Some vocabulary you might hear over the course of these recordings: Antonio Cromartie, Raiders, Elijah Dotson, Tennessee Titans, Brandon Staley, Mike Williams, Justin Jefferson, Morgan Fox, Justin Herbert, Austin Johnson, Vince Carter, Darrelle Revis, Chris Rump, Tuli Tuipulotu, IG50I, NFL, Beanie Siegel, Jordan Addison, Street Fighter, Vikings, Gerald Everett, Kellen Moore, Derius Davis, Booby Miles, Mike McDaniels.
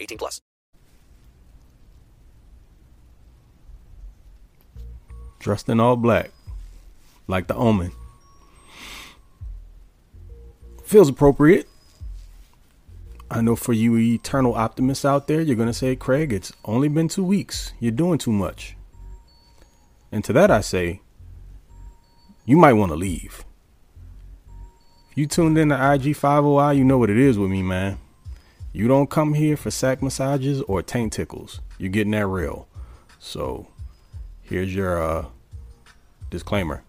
18 plus. Dressed in all black, like the Omen. Feels appropriate. I know for you eternal optimists out there, you're going to say, Craig, it's only been 2 weeks. You're doing too much. And to that I say, you might want to leave. If you tuned in to IG50I, you know what it is with me, man. You don't come here for sack massages or taint tickles. You're getting that real. So here's your disclaimer.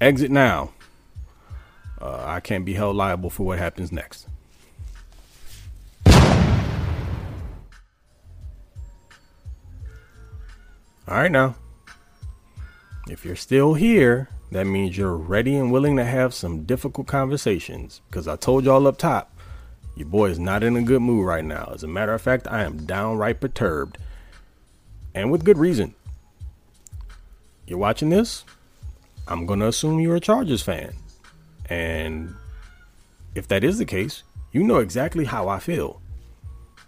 Exit now. I can't be held liable for what happens next. All right now. If you're still here, that means you're ready and willing to have some difficult conversations. Because I told y'all up top, your boy is not in a good mood right now. As a matter of fact, I am downright perturbed. And with good reason. You're watching this? I'm going to assume you're a Chargers fan. And if that is the case, you know exactly how I feel.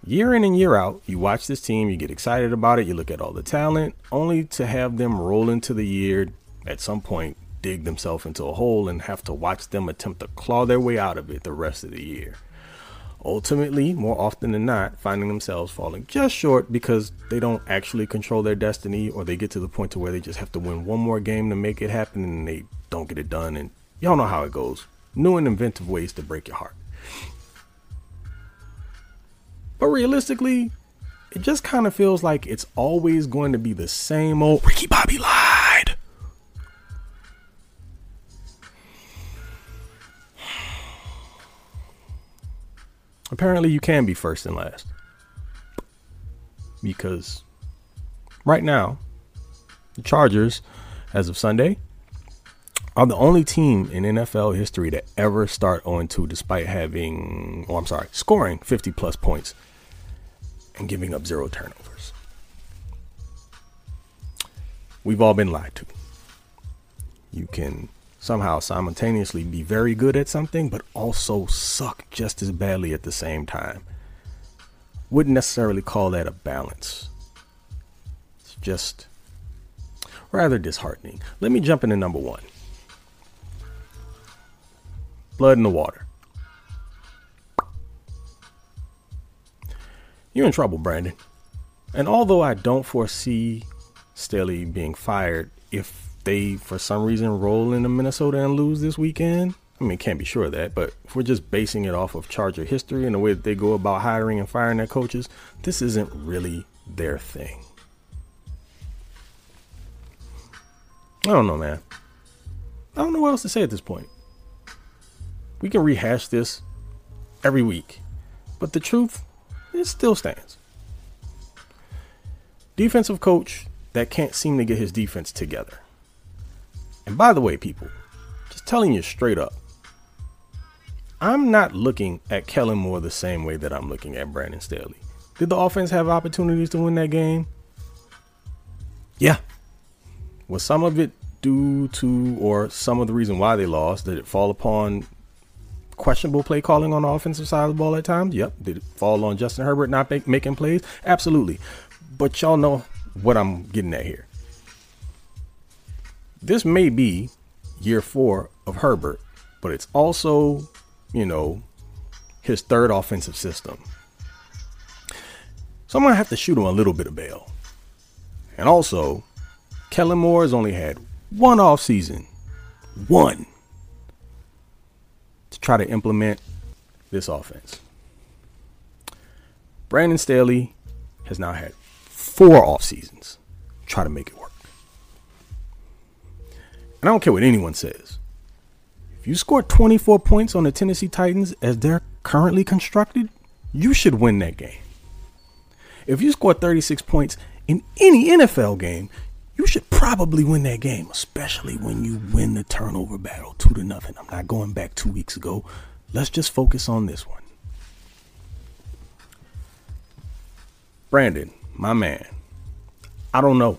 Year in and year out, you watch this team, you get excited about it, you look at all the talent, only to have them roll into the year, at some point, dig themselves into a hole and have to watch them attempt to claw their way out of it the rest of the year. Ultimately, more often than not, finding themselves falling just short because they don't actually control their destiny, or they get to the point to where they just have to win one more game to make it happen and they don't get it done. And y'all know how it goes. New and inventive ways to break your heart. But realistically, it just kind of feels like it's always going to be the same old Ricky Bobby lied. Apparently you can be first and last. Because right now, the Chargers, as of Sunday, are the only team in NFL history to ever start 0-2 despite scoring 50 plus points and giving up 0 turnovers. We've all been lied to. You can somehow simultaneously be very good at something, but also suck just as badly at the same time. Wouldn't necessarily call that a balance. It's just rather disheartening. Let me jump into number one. Blood in the water. You're in trouble, Brandon. And although I don't foresee Staley being fired, if they for some reason roll into Minnesota and lose this weekend, I mean, can't be sure of that, but if we're just basing it off of Charger history and the way that they go about hiring and firing their coaches, this isn't really their thing. I don't know, man. I don't know what else to say at this point. We can rehash this every week, but the truth, it still stands. Defensive coach that can't seem to get his defense together. And by the way, people, just telling you straight up, I'm not looking at Kellen Moore the same way that I'm looking at Brandon Staley. Did the offense have opportunities to win that game? Yeah. Was some of it due to, or some of the reason why they lost, did it fall upon questionable play calling on the offensive side of the ball at times? Yep. Did it fall on Justin Herbert not making plays? Absolutely. But y'all know what I'm getting at here. This may be year 4 of Herbert, but it's also, you know, his third offensive system. So I'm going to have to shoot him a little bit of bail. And also, Kellen Moore has only had one offseason, to try to implement this offense. Brandon Staley has now had 4 off seasons try to make it work. And I don't care what anyone says. If you score 24 points on the Tennessee Titans as they're currently constructed, you should win that game. If you score 36 points in any NFL game, you should probably win that game, especially when you win the turnover battle 2-0. I'm not going back 2 weeks ago. Let's just focus on this one. Brandon, my man, I don't know.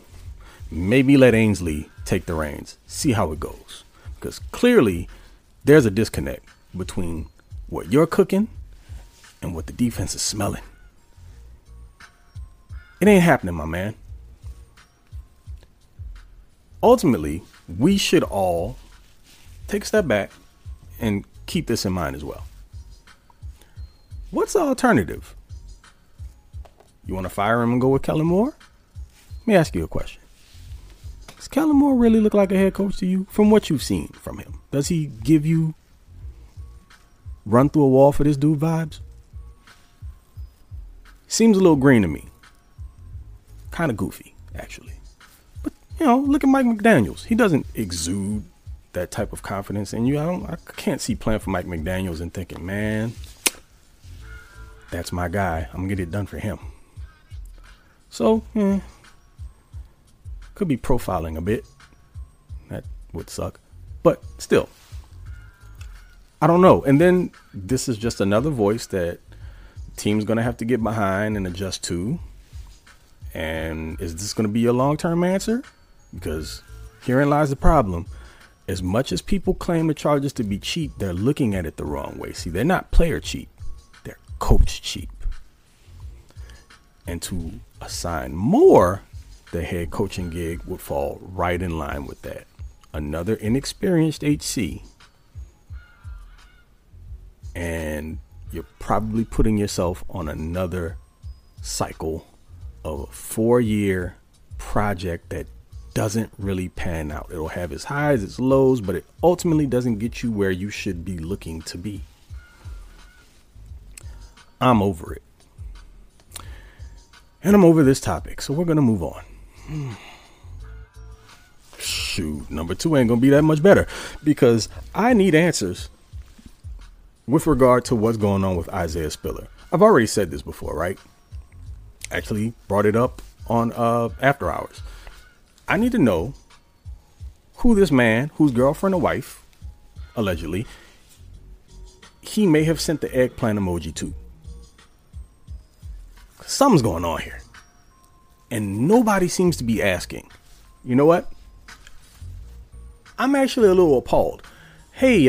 Maybe let Ainsley take the reins. See how it goes. Because clearly there's a disconnect between what you're cooking and what the defense is smelling. It ain't happening, my man. Ultimately, we should all take a step back and keep this in mind as well. What's the alternative? You want to fire him and go with Kellen Moore? Let me ask you a question. Does Kellen Moore really look like a head coach to you from what you've seen from him? Does he give you run through a wall for this dude vibes? Seems a little green to me. Kind of goofy, actually. But, you know, look at Mike McDaniels. He doesn't exude that type of confidence in you. I can't see playing for Mike McDaniels and thinking, man, that's my guy. I'm going to get it done for him. So, could be profiling a bit. That would suck. But still, I don't know. And then this is just another voice that the team's going to have to get behind and adjust to. And is this going to be a long-term answer? Because herein lies the problem. As much as people claim the Chargers to be cheap, they're looking at it the wrong way. See, they're not player cheap. They're coach cheap. And to assign Moore the head coaching gig would fall right in line with that. Another inexperienced HC. And you're probably putting yourself on another cycle of a 4-year project that doesn't really pan out. It'll have its highs, its lows, but it ultimately doesn't get you where you should be looking to be. I'm over it. And I'm over this topic, so we're going to move on. Shoot, number 2 ain't going to be that much better because I need answers with regard to what's going on with Isaiah Spiller. I've already said this before, right? Actually brought it up on After Hours. I need to know who this man, whose girlfriend or wife, allegedly, he may have sent the eggplant emoji to. Something's going on here. And nobody seems to be asking. You know what? I'm actually a little appalled. Hey,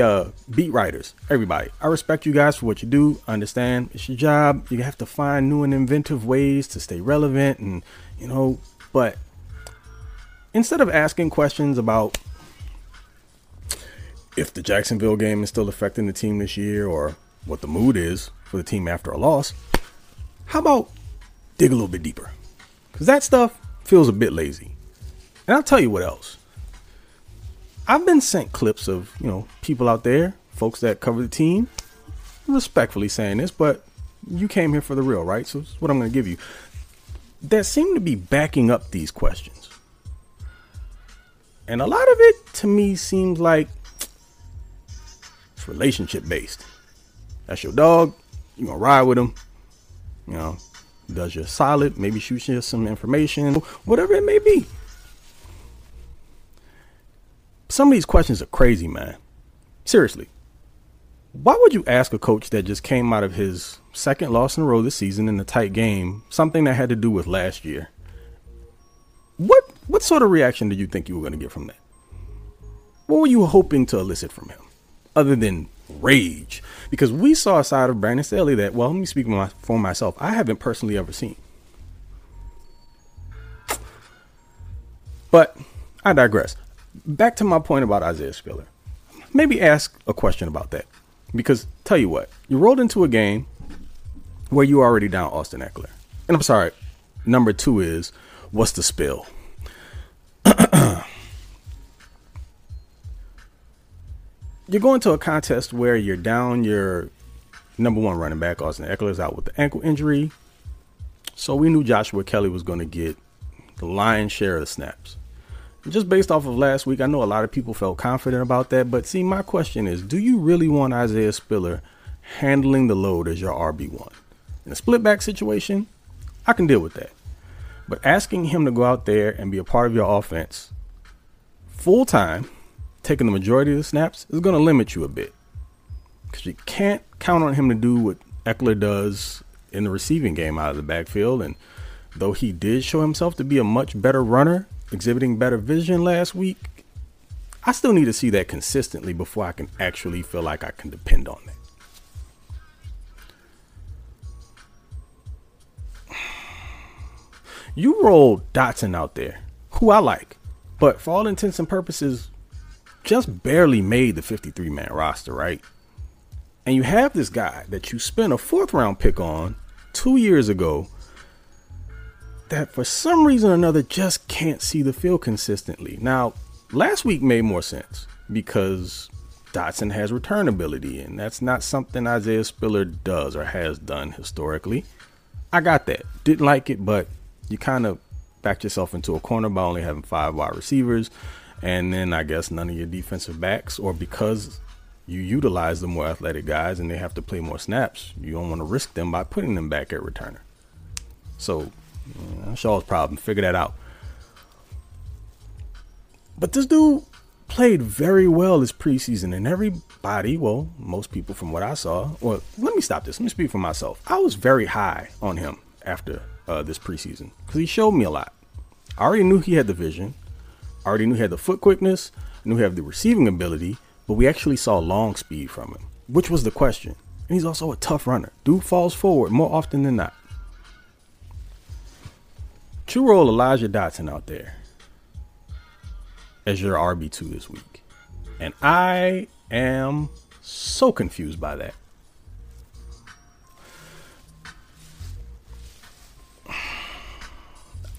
beat writers, everybody. I respect you guys for what you do. I understand it's your job. You have to find new and inventive ways to stay relevant. And, you know, but instead of asking questions about if the Jacksonville game is still affecting the team this year or what the mood is for the team after a loss, how about dig a little bit deeper? Because that stuff feels a bit lazy. And I'll tell you what else. I've been sent clips of, you know, people out there, folks that cover the team, respectfully saying this, but you came here for the real, right? So this is what I'm going to give you, that seem to be backing up these questions. And a lot of it to me seems like it's relationship based. That's your dog. You're going to ride with him. You know, does you solid, maybe shoots you some information, whatever it may be. Some of these questions are crazy, man. Seriously. Why would you ask a coach that just came out of his second loss in a row this season in a tight game, something that had to do with last year? What sort of reaction did you think you were going to get from that? What were you hoping to elicit from him other than rage? Because we saw a side of Brandon Staley that, well, let me speak for myself, I haven't personally ever seen. But I digress. Back to my point about Isaiah Spiller. Maybe ask a question about that. Because tell you what, you rolled into a game where you already down Austin Ekeler. And I'm sorry, number two is, what's the spill? You're going to a contest where you're down your number one running back. Austin Ekeler's out with the ankle injury. So we knew Joshua Kelly was going to get the lion's share of the snaps. Just based off of last week, I know a lot of people felt confident about that. But see, my question is, do you really want Isaiah Spiller handling the load as your RB1? In a split back situation, I can deal with that. But asking him to go out there and be a part of your offense full time, taking the majority of the snaps, is going to limit you a bit. Because you can't count on him to do what Ekeler does in the receiving game out of the backfield. And though he did show himself to be a much better runner, exhibiting better vision last week, I still need to see that consistently before I can actually feel like I can depend on that. You rolled Dotson out there, who I like, but for all intents and purposes, just barely made the 53-man roster, right? And you have this guy that you spent a fourth-round pick on 2 years ago that for some reason or another just can't see the field consistently. Now, last week made more sense because Dotson has return ability, and that's not something Isaiah Spiller does or has done historically. I got that. Didn't like it, but you kind of backed yourself into a corner by only having 5 wide receivers, and then I guess none of your defensive backs, or because you utilize the more athletic guys and they have to play more snaps, you don't want to risk them by putting them back at returner. So Shaw's problem. Figure that out. But this dude played very well this preseason, and everybody, well, most people from what I saw, well, let me stop this. Let me speak for myself. I was very high on him after this preseason because he showed me a lot. I already knew he had the vision. I already knew he had the foot quickness. I knew he had the receiving ability, but we actually saw long speed from him, which was the question. And he's also a tough runner. Dude falls forward more often than not. You roll Elijah Dotson out there as your RB2 this week, and I am so confused by that.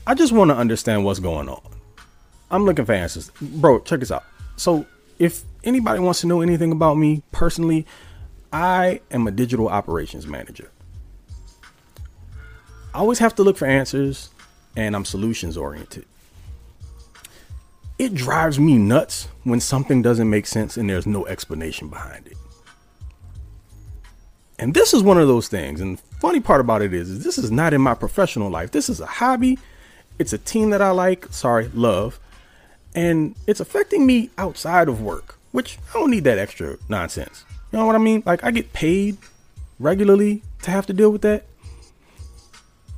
I just want to understand what's going on. I'm looking for answers. Bro, check this out. So if anybody wants to know anything about me personally, I am a digital operations manager. I always have to look for answers, and I'm solutions oriented. It drives me nuts when something doesn't make sense and there's no explanation behind it. And this is one of those things. And the funny part about it is this is not in my professional life. This is a hobby. It's a team that I like, love. And it's affecting me outside of work, which I don't need that extra nonsense. You know what I mean? Like, I get paid regularly to have to deal with that.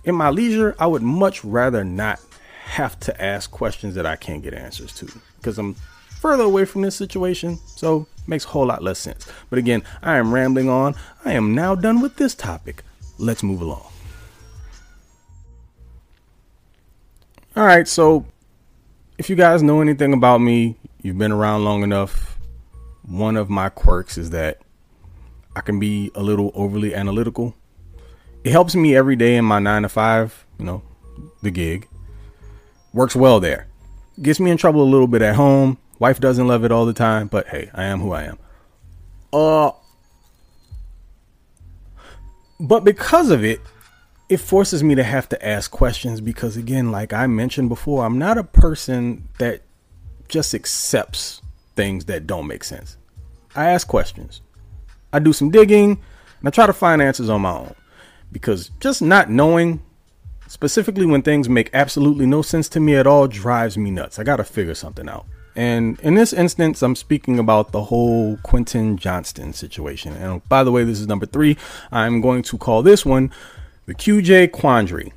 In my leisure, I would much rather not have to ask questions that I can't get answers to because I'm further away from this situation, so it makes a whole lot less sense. But again, I am rambling on. I am now done with this topic. Let's move along. All right, so if you guys know anything about me, you've been around long enough. One of my quirks is that I can be a little overly analytical. It helps me every day in my 9 to 5, you know, the gig. Works well there. Gets me in trouble a little bit at home. Wife doesn't love it all the time, but hey, I am who I am. But because of it, it forces me to have to ask questions because, again, like I mentioned before, I'm not a person that just accepts things that don't make sense. I ask questions. I do some digging, and I try to find answers on my own, because just not knowing, specifically when things make absolutely no sense to me at all, drives me nuts. I got to figure something out. And in this instance, I'm speaking about the whole Quentin Johnston situation. And by the way, this is number 3. I'm going to call this one the QJ Quandary.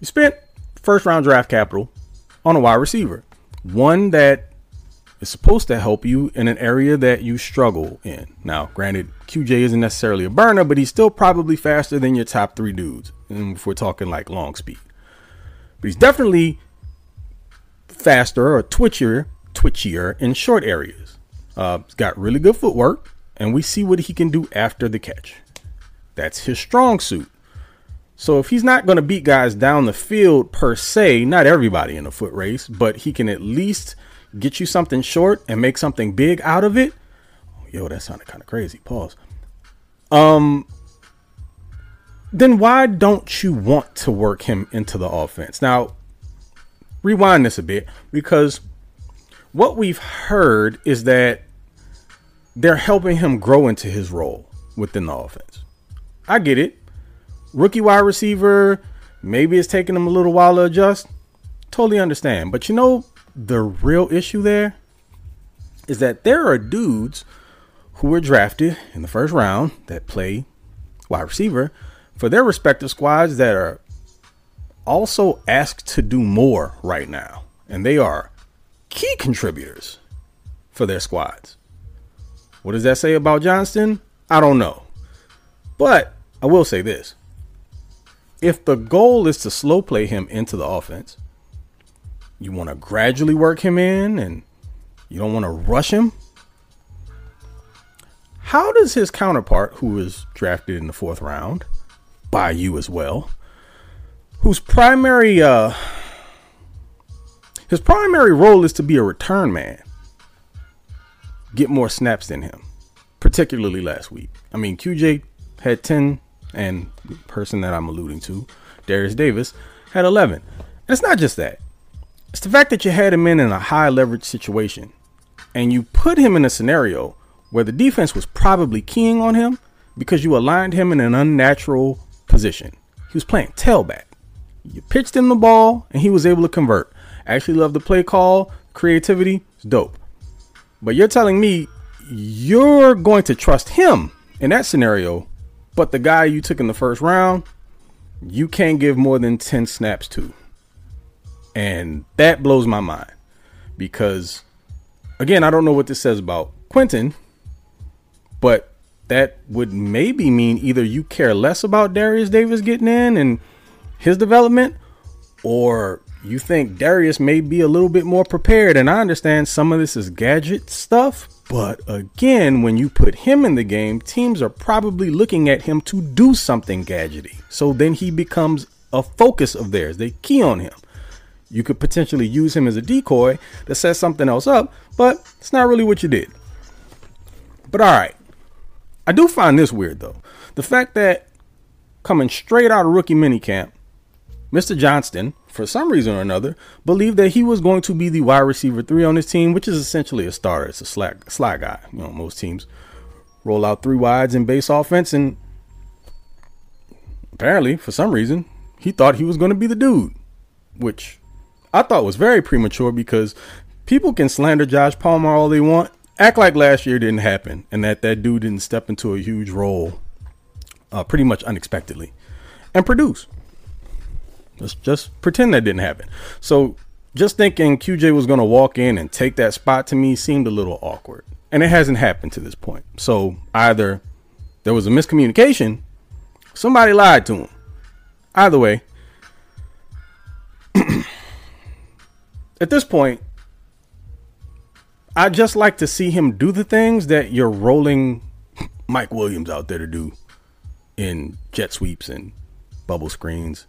You spent first round draft capital on a wide receiver, one that is supposed to help you in an area that you struggle in. Now, granted, QJ isn't necessarily a burner, but he's still probably faster than your top 3 dudes, and if we're talking like long speed. But he's definitely faster or twitchier in short areas. He's got really good footwork, and we see what he can do after the catch. That's his strong suit. So if he's not going to beat guys down the field per se, not everybody in a foot race, but he can at least get you something short and make something big out of it. Oh, yo, that sounded kind of crazy. Pause. Then why don't you want to work him into the offense? Now, rewind this a bit, because what we've heard is that they're helping him grow into his role within the offense. I get it. Rookie wide receiver, maybe it's taking him a little while to adjust. Totally understand. But you know, the real issue there is that there are dudes who were drafted in the first round that play wide receiver for their respective squads that are also asked to do more right now. And they are key contributors for their squads. What does that say about Johnston? I don't know. But I will say this. If the goal is to slow play him into the offense, you want to gradually work him in and you don't want to rush him. How does his counterpart, who was drafted in the 4th round, by you as well, whose primary his primary role is to be a return man, get more snaps than him, particularly last week? I mean, QJ had 10, and the person that I'm alluding to, Derius Davis, had 11. And it's not just that. It's the fact that you had him in a high leverage situation, and you put him in a scenario where the defense was probably keying on him because you aligned him in an unnatural position. He was playing tailback. You pitched him the ball and he was able to convert. I actually love the play call. Creativity is dope. But you're telling me you're going to trust him in that scenario, but the guy you took in the first round, you can't give more than 10 snaps to. And that blows my mind, because, again, I don't know what this says about Quentin, but that would maybe mean either you care less about Derius Davis getting in and his development, or you think Derius may be a little bit more prepared. And I understand some of this is gadget stuff, but again, when you put him in the game, teams are probably looking at him to do something gadgety. So then he becomes a focus of theirs. They key on him. You could potentially use him as a decoy to set something else up, but it's not really what you did. But all right. I do find this weird, though. The fact that coming straight out of rookie minicamp, Mr. Johnston, for some reason or another, believed that he was going to be the wide receiver 3 on his team, which is essentially a starter. It's a slot guy. You know, most teams roll out 3 wides in base offense, and apparently, for some reason, he thought he was going to be the dude, which I thought was very premature, because people can slander Josh Palmer all they want, act like last year didn't happen and that dude didn't step into a huge role pretty much unexpectedly and produce. Let's just pretend that didn't happen. So just thinking QJ was going to walk in and take that spot, to me, seemed a little awkward, and it hasn't happened to this point. So either there was a miscommunication, somebody lied to him. Either way, at this point, I just like to see him do the things that you're rolling Mike Williams out there to do in jet sweeps and bubble screens.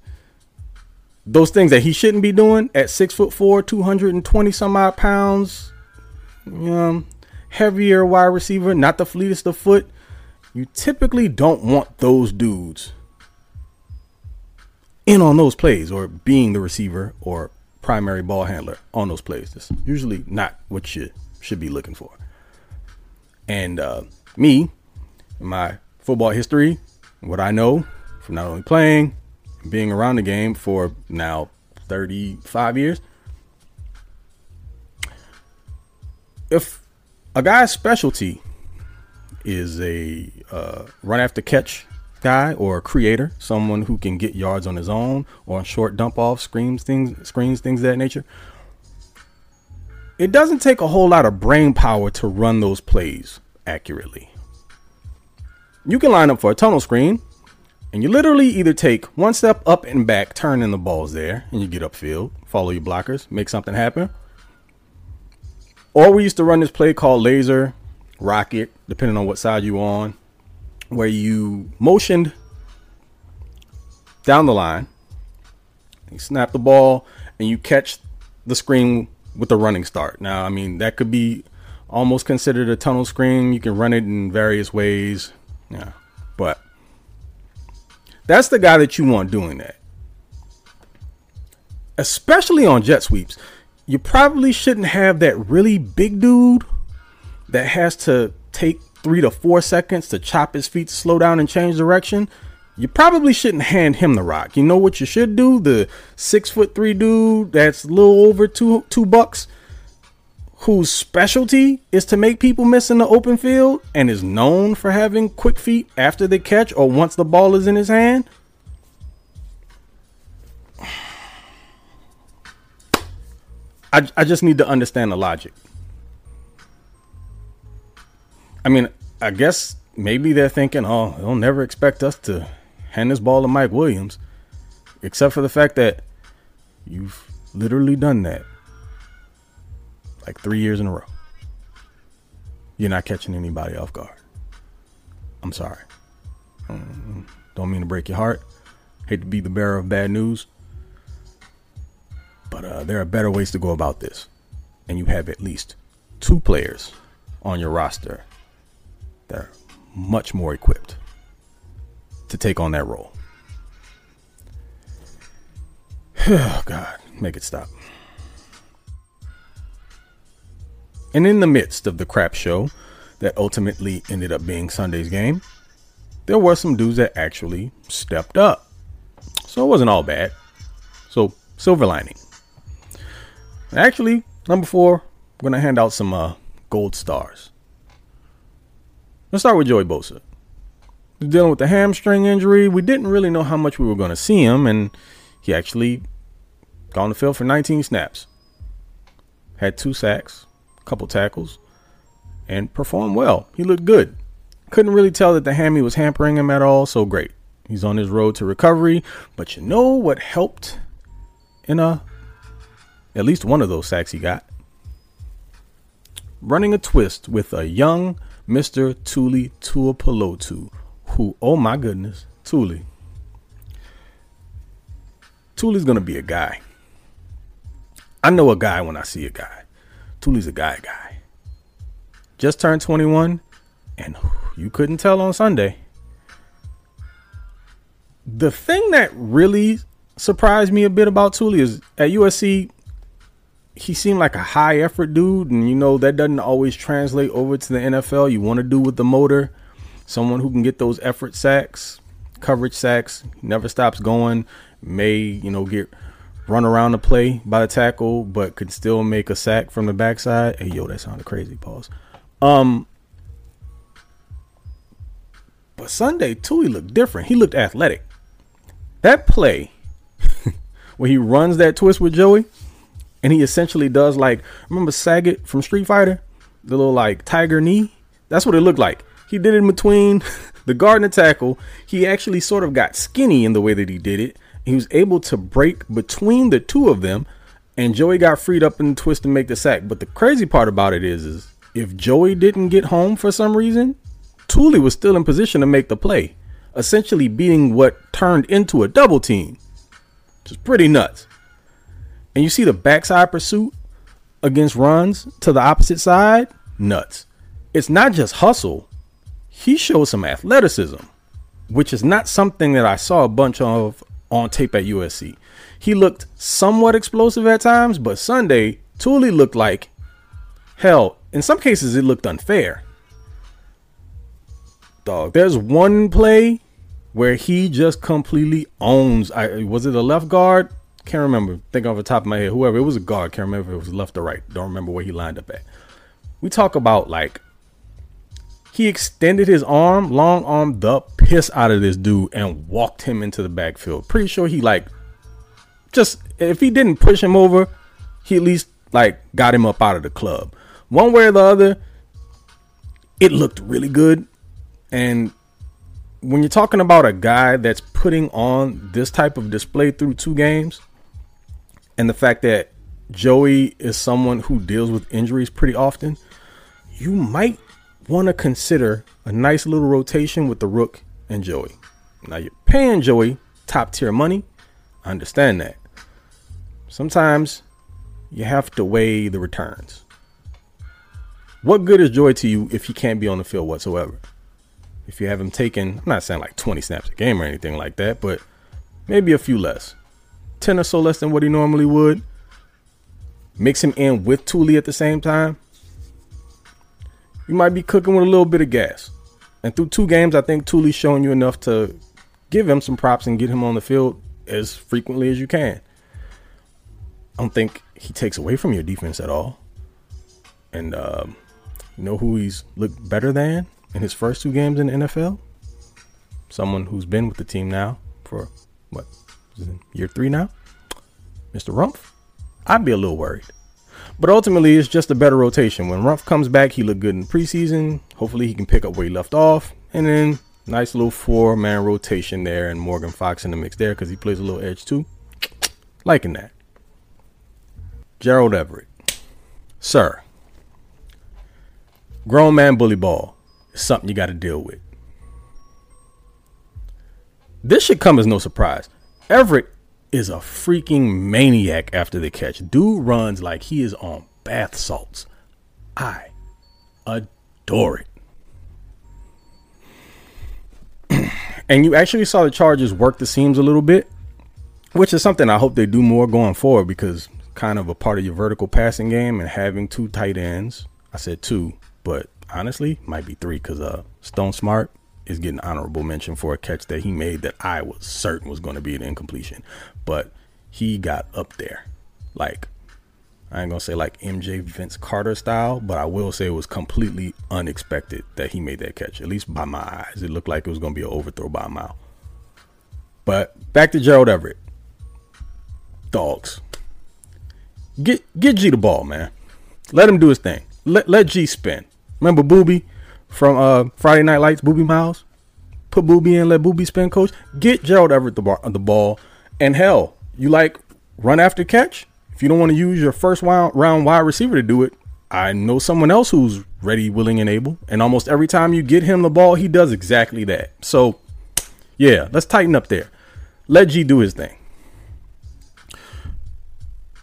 Those things that he shouldn't be doing at 6'4", 220 some odd pounds, heavier wide receiver, not the fleetest of foot, you typically don't want those dudes in on those plays or being the receiver or primary ball handler on those plays. That's usually not what you should be looking for. And me, my football history, what I know from not only playing, being around the game for now 35 years. If a guy's specialty is a run after catch guy or a creator, someone who can get yards on his own or on short dump off screens, things of that nature, it doesn't take a whole lot of brain power to run those plays accurately. You can line up for a tunnel screen and you literally either take one step up and back, turn in the balls there, and you get upfield, follow your blockers, make something happen. Or we used to run this play called laser, rocket, depending on what side you're on, where you motioned down the line, you snap the ball, and you catch the screen with a running start. Now, I mean, that could be almost considered a tunnel screen. You can run it in various ways. Yeah, but that's the guy that you want doing that. Especially on jet sweeps, you probably shouldn't have that really big dude that has to take 3 to 4 seconds to chop his feet, slow down, and change direction. You probably shouldn't hand him the rock. You know what you should do? The 6'3" dude that's a little over $2, whose specialty is to make people miss in the open field and is known for having quick feet after the catch or once the ball is in his hand. I just need to understand the logic. I mean, I guess maybe they're thinking, oh, they'll never expect us to hand this ball to Mike Williams, except for the fact that you've literally done that like 3 years in a row. You're not catching anybody off guard. I'm sorry. Don't mean to break your heart. Hate to be the bearer of bad news. But there are better ways to go about this. And you have at least 2 players on your roster that are much more equipped to take on that role. Oh, God, make it stop. And in the midst of the crap show that ultimately ended up being Sunday's game, there were some dudes that actually stepped up. So it wasn't all bad. So silver lining. Actually, number 4, I'm going to hand out some gold stars. Let's start with Joey Bosa. Dealing with the hamstring injury, we didn't really know how much we were going to see him, and he actually got on the field for 19 snaps. Had 2 sacks, a couple tackles, and performed well. He looked good. Couldn't really tell that the hammy was hampering him at all, so great. He's on his road to recovery, but you know what helped in at least one of those sacks he got? Running a twist with a young Mr. Tuli Tuipulotu, who, oh my goodness, Tuli's going to be a guy. I know a guy when I see a guy. Tuli's a guy. Just turned 21, and you couldn't tell on Sunday. The thing that really surprised me a bit about Tuli is at USC, he seemed like a high effort dude. And, you know, that doesn't always translate over to the NFL. You want to do with the motor, someone who can get those effort sacks, coverage sacks, never stops going, may, you know, get run around the play by the tackle, but could still make a sack from the backside. Hey, yo, that sounded crazy. Pause. But Sunday, Tuli looked different. He looked athletic. That play where he runs that twist with Joey, and he essentially does, like, remember Sagat from Street Fighter? The little, like, tiger knee? That's what it looked like. He did it in between the guard and the tackle. He actually sort of got skinny in the way that he did it. He was able to break between the two of them, and Joey got freed up and twist to make the sack. But the crazy part about it is if Joey didn't get home for some reason, Tuli was still in position to make the play, essentially beating what turned into a double team, which is pretty nuts. And you see the backside pursuit against runs to the opposite side, nuts. It's not just hustle. He showed some athleticism, which is not something that I saw a bunch of on tape at USC. He looked somewhat explosive at times, but Sunday, Tuli looked like, hell, in some cases it looked unfair. Dog, there's one play where he just completely owns, was it a left guard? Can't remember. Think off the top of my head, whoever. It was a guard. Can't remember if it was left or right. Don't remember where he lined up at. We talk about, like, he extended his arm, long arm, the piss out of this dude and walked him into the backfield. Pretty sure he, like, just, if he didn't push him over, he at least, like, got him up out of the club. One way or the other, it looked really good. And when you're talking about a guy that's putting on this type of display through two games, and the fact that Joey is someone who deals with injuries pretty often, you might want to consider a nice little rotation with the Rook and Joey. Now, you're paying Joey top tier money. I understand that. Sometimes you have to weigh the returns. What good is Joey to you if he can't be on the field whatsoever? If you have him taking, I'm not saying like 20 snaps a game or anything like that, but maybe a few less, 10 or so less than what he normally would. Mix him in with Tuli at the same time. You might be cooking with a little bit of gas. And through two games, I think Tuli's shown you enough to give him some props and get him on the field as frequently as you can. I don't think he takes away from your defense at all. And you know who he's looked better than in his first two games in the NFL? Someone who's been with the team now for, what, year three now? Mr. Rumpf? I'd be a little worried. But ultimately, it's just a better rotation. When Rumpf comes back, he looked good in preseason. Hopefully, he can pick up where he left off. And then, nice little four-man rotation there and Morgan Fox in the mix there because he plays a little edge too. Liking that. Gerald Everett. Sir. Grown man bully ball is something you got to deal with. This should come as no surprise. Everett is a freaking maniac after the catch. Dude runs like he is on bath salts. I adore it. And you actually saw the Chargers work the seams a little bit, which is something I hope they do more going forward, because kind of a part of your vertical passing game and having two tight ends. I said two, but honestly might be three, because Stone Smart is getting honorable mention for a catch that he made that I was certain was going to be an incompletion, but he got up there. Like, I ain't going to say like MJ Vince Carter style, but I will say it was completely unexpected that he made that catch, at least by my eyes. It looked like it was going to be an overthrow by a mile. But back to Gerald Everett. Dogs. Get G the ball, man. Let him do his thing. Let G spin. Remember Booby? From Friday Night Lights, Booby Miles. Put Booby in, let Booby spin, coach. Get Gerald Everett the ball. And hell, you like run after catch? If you don't want to use your first round wide receiver to do it, I know someone else who's ready, willing, and able. And almost every time you get him the ball, he does exactly that. So, yeah, let's tighten up there. Let G do his thing.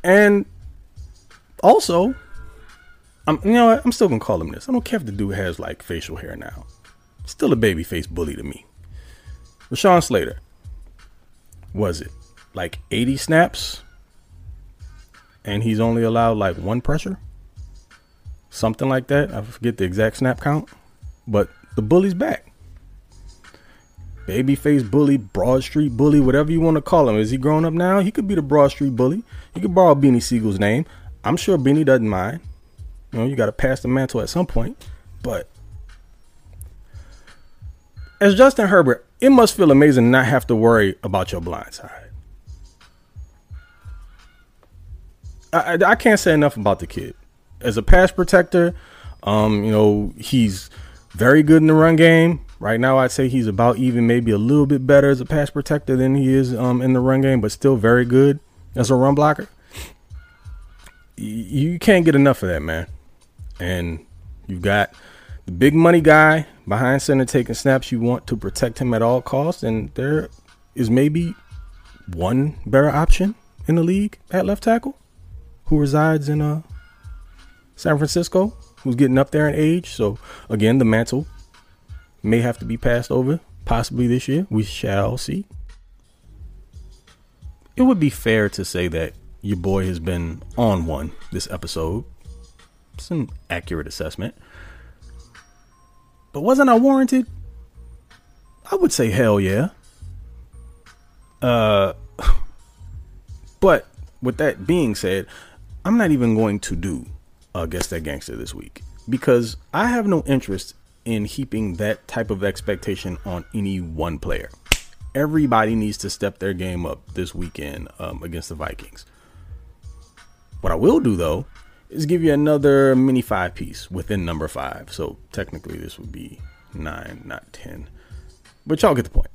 And also, I'm still going to call him this. I don't care if the dude has, like, facial hair now. Still a babyface bully to me. Rashawn Slater. Was it like 80 snaps? And he's only allowed, like, one pressure? Something like that. I forget the exact snap count. But the bully's back. Babyface bully, Broad Street bully, whatever you want to call him. Is he grown up now? He could be the Broad Street bully. You could borrow Beanie Siegel's name. I'm sure Beanie doesn't mind. You know, you got to pass the mantle at some point. But as Justin Herbert, it must feel amazing not have to worry about your blind side. I can't say enough about the kid. As a pass protector, you know, he's very good in the run game. Right now, I'd say he's about even, maybe a little bit better as a pass protector than he is in the run game, but still very good as a run blocker. You can't get enough of that, man. And you've got the big money guy behind center taking snaps. You want to protect him at all costs. And there is maybe one better option in the league at left tackle who resides in San Francisco, who's getting up there in age. So, again, the mantle may have to be passed over, possibly this year. We shall see. It would be fair to say that your boy has been on one this episode. It's an accurate assessment. But wasn't I warranted? I would say hell yeah. But with that being said, I'm not even going to do Guess That Gangster this week, because I have no interest in heaping that type of expectation on any one player. Everybody needs to step their game up this weekend against the Vikings. What I will do, though, is give you another mini 5-piece within number 5. So technically this would be 9, not 10. But y'all get the point.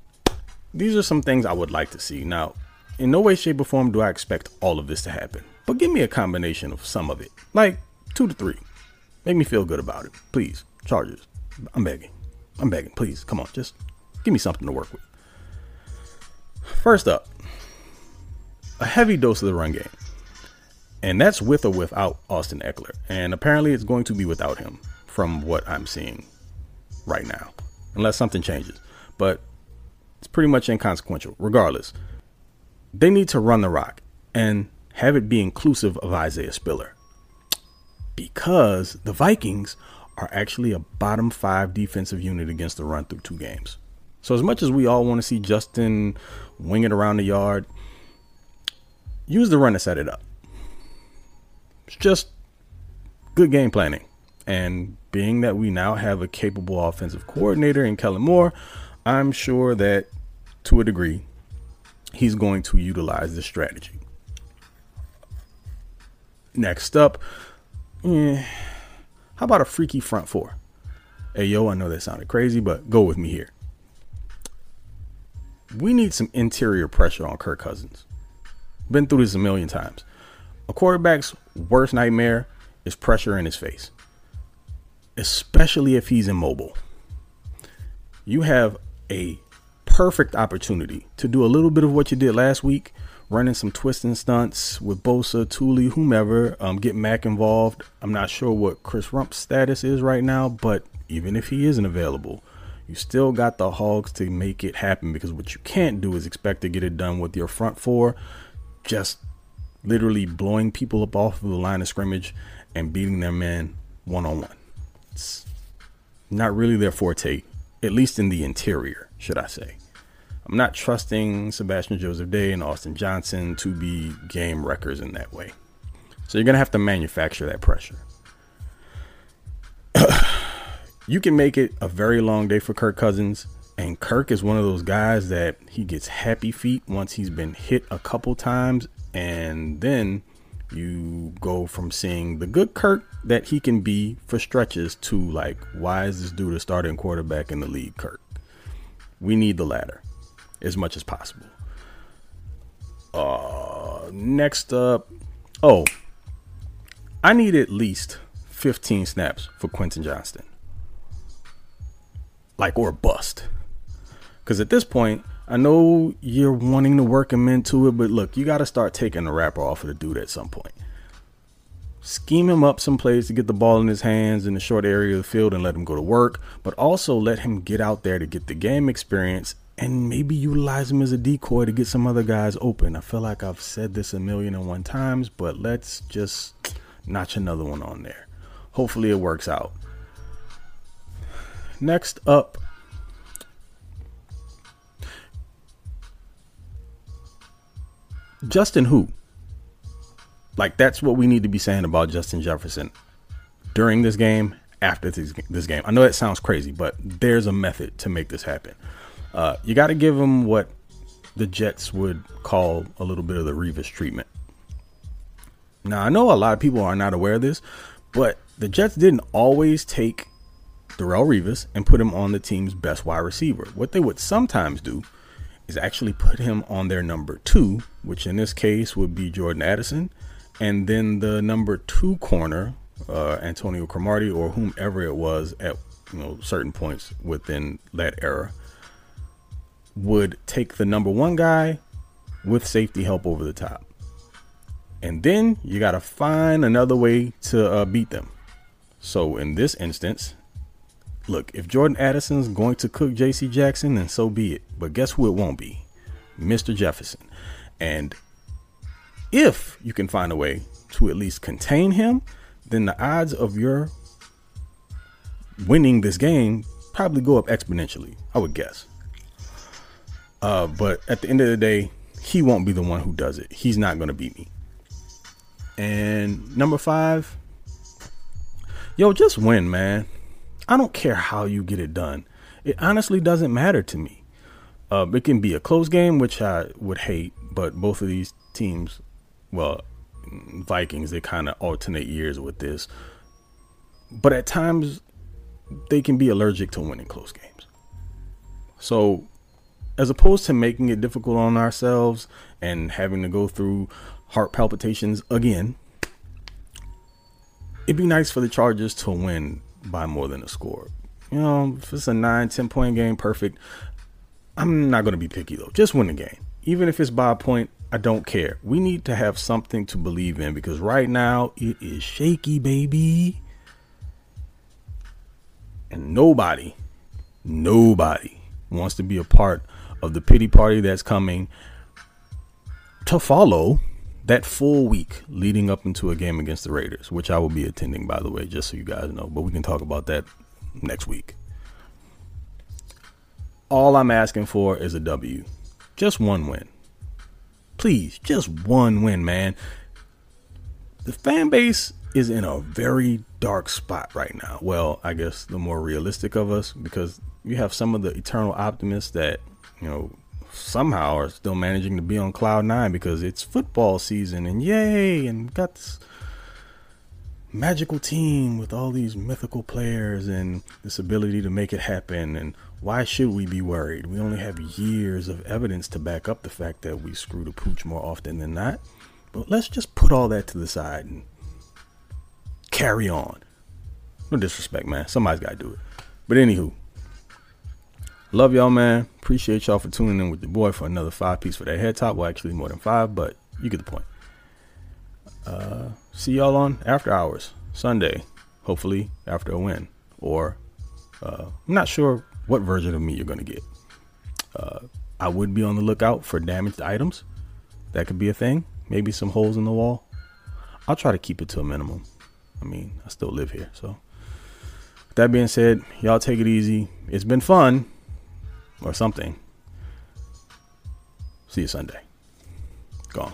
These are some things I would like to see. Now, in no way, shape, or form do I expect all of this to happen. But give me a combination of some of it. Like 2 to 3. Make me feel good about it. Please, Chargers. I'm begging. Please, come on. Just give me something to work with. First up, a heavy dose of the run game. And that's with or without Austin Ekeler. And apparently it's going to be without him from what I'm seeing right now. Unless something changes. But it's pretty much inconsequential. Regardless, they need to run the rock and have it be inclusive of Isaiah Spiller. Because the Vikings are actually a bottom 5 defensive unit against the run through 2 games. So as much as we all want to see Justin wing it around the yard, use the run to set it up. It's just good game planning. And being that we now have a capable offensive coordinator in Kellen Moore, I'm sure that to a degree, he's going to utilize this strategy. Next up, how about a freaky front four? Hey, yo, I know that sounded crazy, but go with me here. We need some interior pressure on Kirk Cousins. Been through this a million times. A quarterback's worst nightmare is pressure in his face, especially if he's immobile. You have a perfect opportunity to do a little bit of what you did last week, running some twists and stunts with Bosa, Tuli, whomever, get Mac involved. I'm not sure what Chris Rump's status is right now, but even if he isn't available, you still got the Hogs to make it happen, because what you can't do is expect to get it done with your front four just literally blowing people up off of the line of scrimmage and beating their man one-on-one. It's not really their forte, at least in the interior, should I say. I'm not trusting Sebastian Joseph-Day and Austin Johnson to be game wreckers in that way. So you're going to have to manufacture that pressure. You can make it a very long day for Kirk Cousins, and Kirk is one of those guys that he gets happy feet once he's been hit a couple times, and then you go from seeing the good Kirk that he can be for stretches to like, why is this dude a starting quarterback in the league, Kirk? We need the latter as much as possible. Next up, I need at least 15 snaps for Quentin Johnston. Like, or bust. Because at this point, I know you're wanting to work him into it, but look, you got to start taking the wrapper off of the dude at some point. Scheme him up some plays to get the ball in his hands in the short area of the field and let him go to work, but also let him get out there to get the game experience and maybe utilize him as a decoy to get some other guys open. I feel like I've said this a million and one times, but let's just notch another one on there. Hopefully it works out. Next up, Justin who? Like, that's what we need to be saying about Justin Jefferson during this game, after this game. I know that sounds crazy, but there's a method to make this happen. You got to give him what the Jets would call a little bit of the Revis treatment. Now, I know a lot of people are not aware of this, but the Jets didn't always take Darrelle Revis and put him on the team's best wide receiver. What they would sometimes do is actually put him on their number 2, which in this case would be Jordan Addison, and then the number 2 corner, Antonio Cromartie or whomever it was at certain points within that era, would take the number 1 guy with safety help over the top. And then you got to find another way to beat them. So in this instance, look, if Jordan Addison's going to cook J.C. Jackson, then so be it. But guess who it won't be? Mr. Jefferson. And if you can find a way to at least contain him, then the odds of your winning this game probably go up exponentially, I would guess. But at the end of the day, he won't be the one who does it. He's not going to beat me. And number 5, yo, just win, man. I don't care how you get it done. It honestly doesn't matter to me. It can be a close game, which I would hate, but both of these teams, well, Vikings, they kind of alternate years with this. But at times, they can be allergic to winning close games. So as opposed to making it difficult on ourselves and having to go through heart palpitations again, it'd be nice for the Chargers to win by more than a score. You know, if it's a 9-10 point game, perfect. I'm not going to be picky, though. Just win the game. Even if it's by a point, I don't care. We need to have something to believe in, because right now it is shaky, baby. And nobody wants to be a part of the pity party that's coming to follow that full week leading up into a game against the Raiders, which I will be attending, by the way, just so you guys know. But we can talk about that next week. All I'm asking for is a W. Just one win. Please, just one win, man. The fan base is in a very dark spot right now. Well, I guess the more realistic of us, because you have some of the eternal optimists that, you know, somehow are still managing to be on cloud nine because it's football season and yay, and got this magical team with all these mythical players and this ability to make it happen. And why should we be worried? We only have years of evidence to back up the fact that we screw the pooch more often than not. But let's just put all that to the side and carry on. No disrespect, man. Somebody's got to do it. But anywho, love y'all, man. Appreciate y'all for tuning in with your boy for another 5-piece for that head top. Well, actually more than 5, but you get the point. See y'all on After Hours Sunday, hopefully after a win, or I'm not sure what version of me you're going to get. I would be on the lookout for damaged items. That could be a thing. Maybe some holes in the wall. I'll try to keep it to a minimum. I mean, I still live here. So with that being said, y'all take it easy. It's been fun. Or something. See you Sunday. Gone.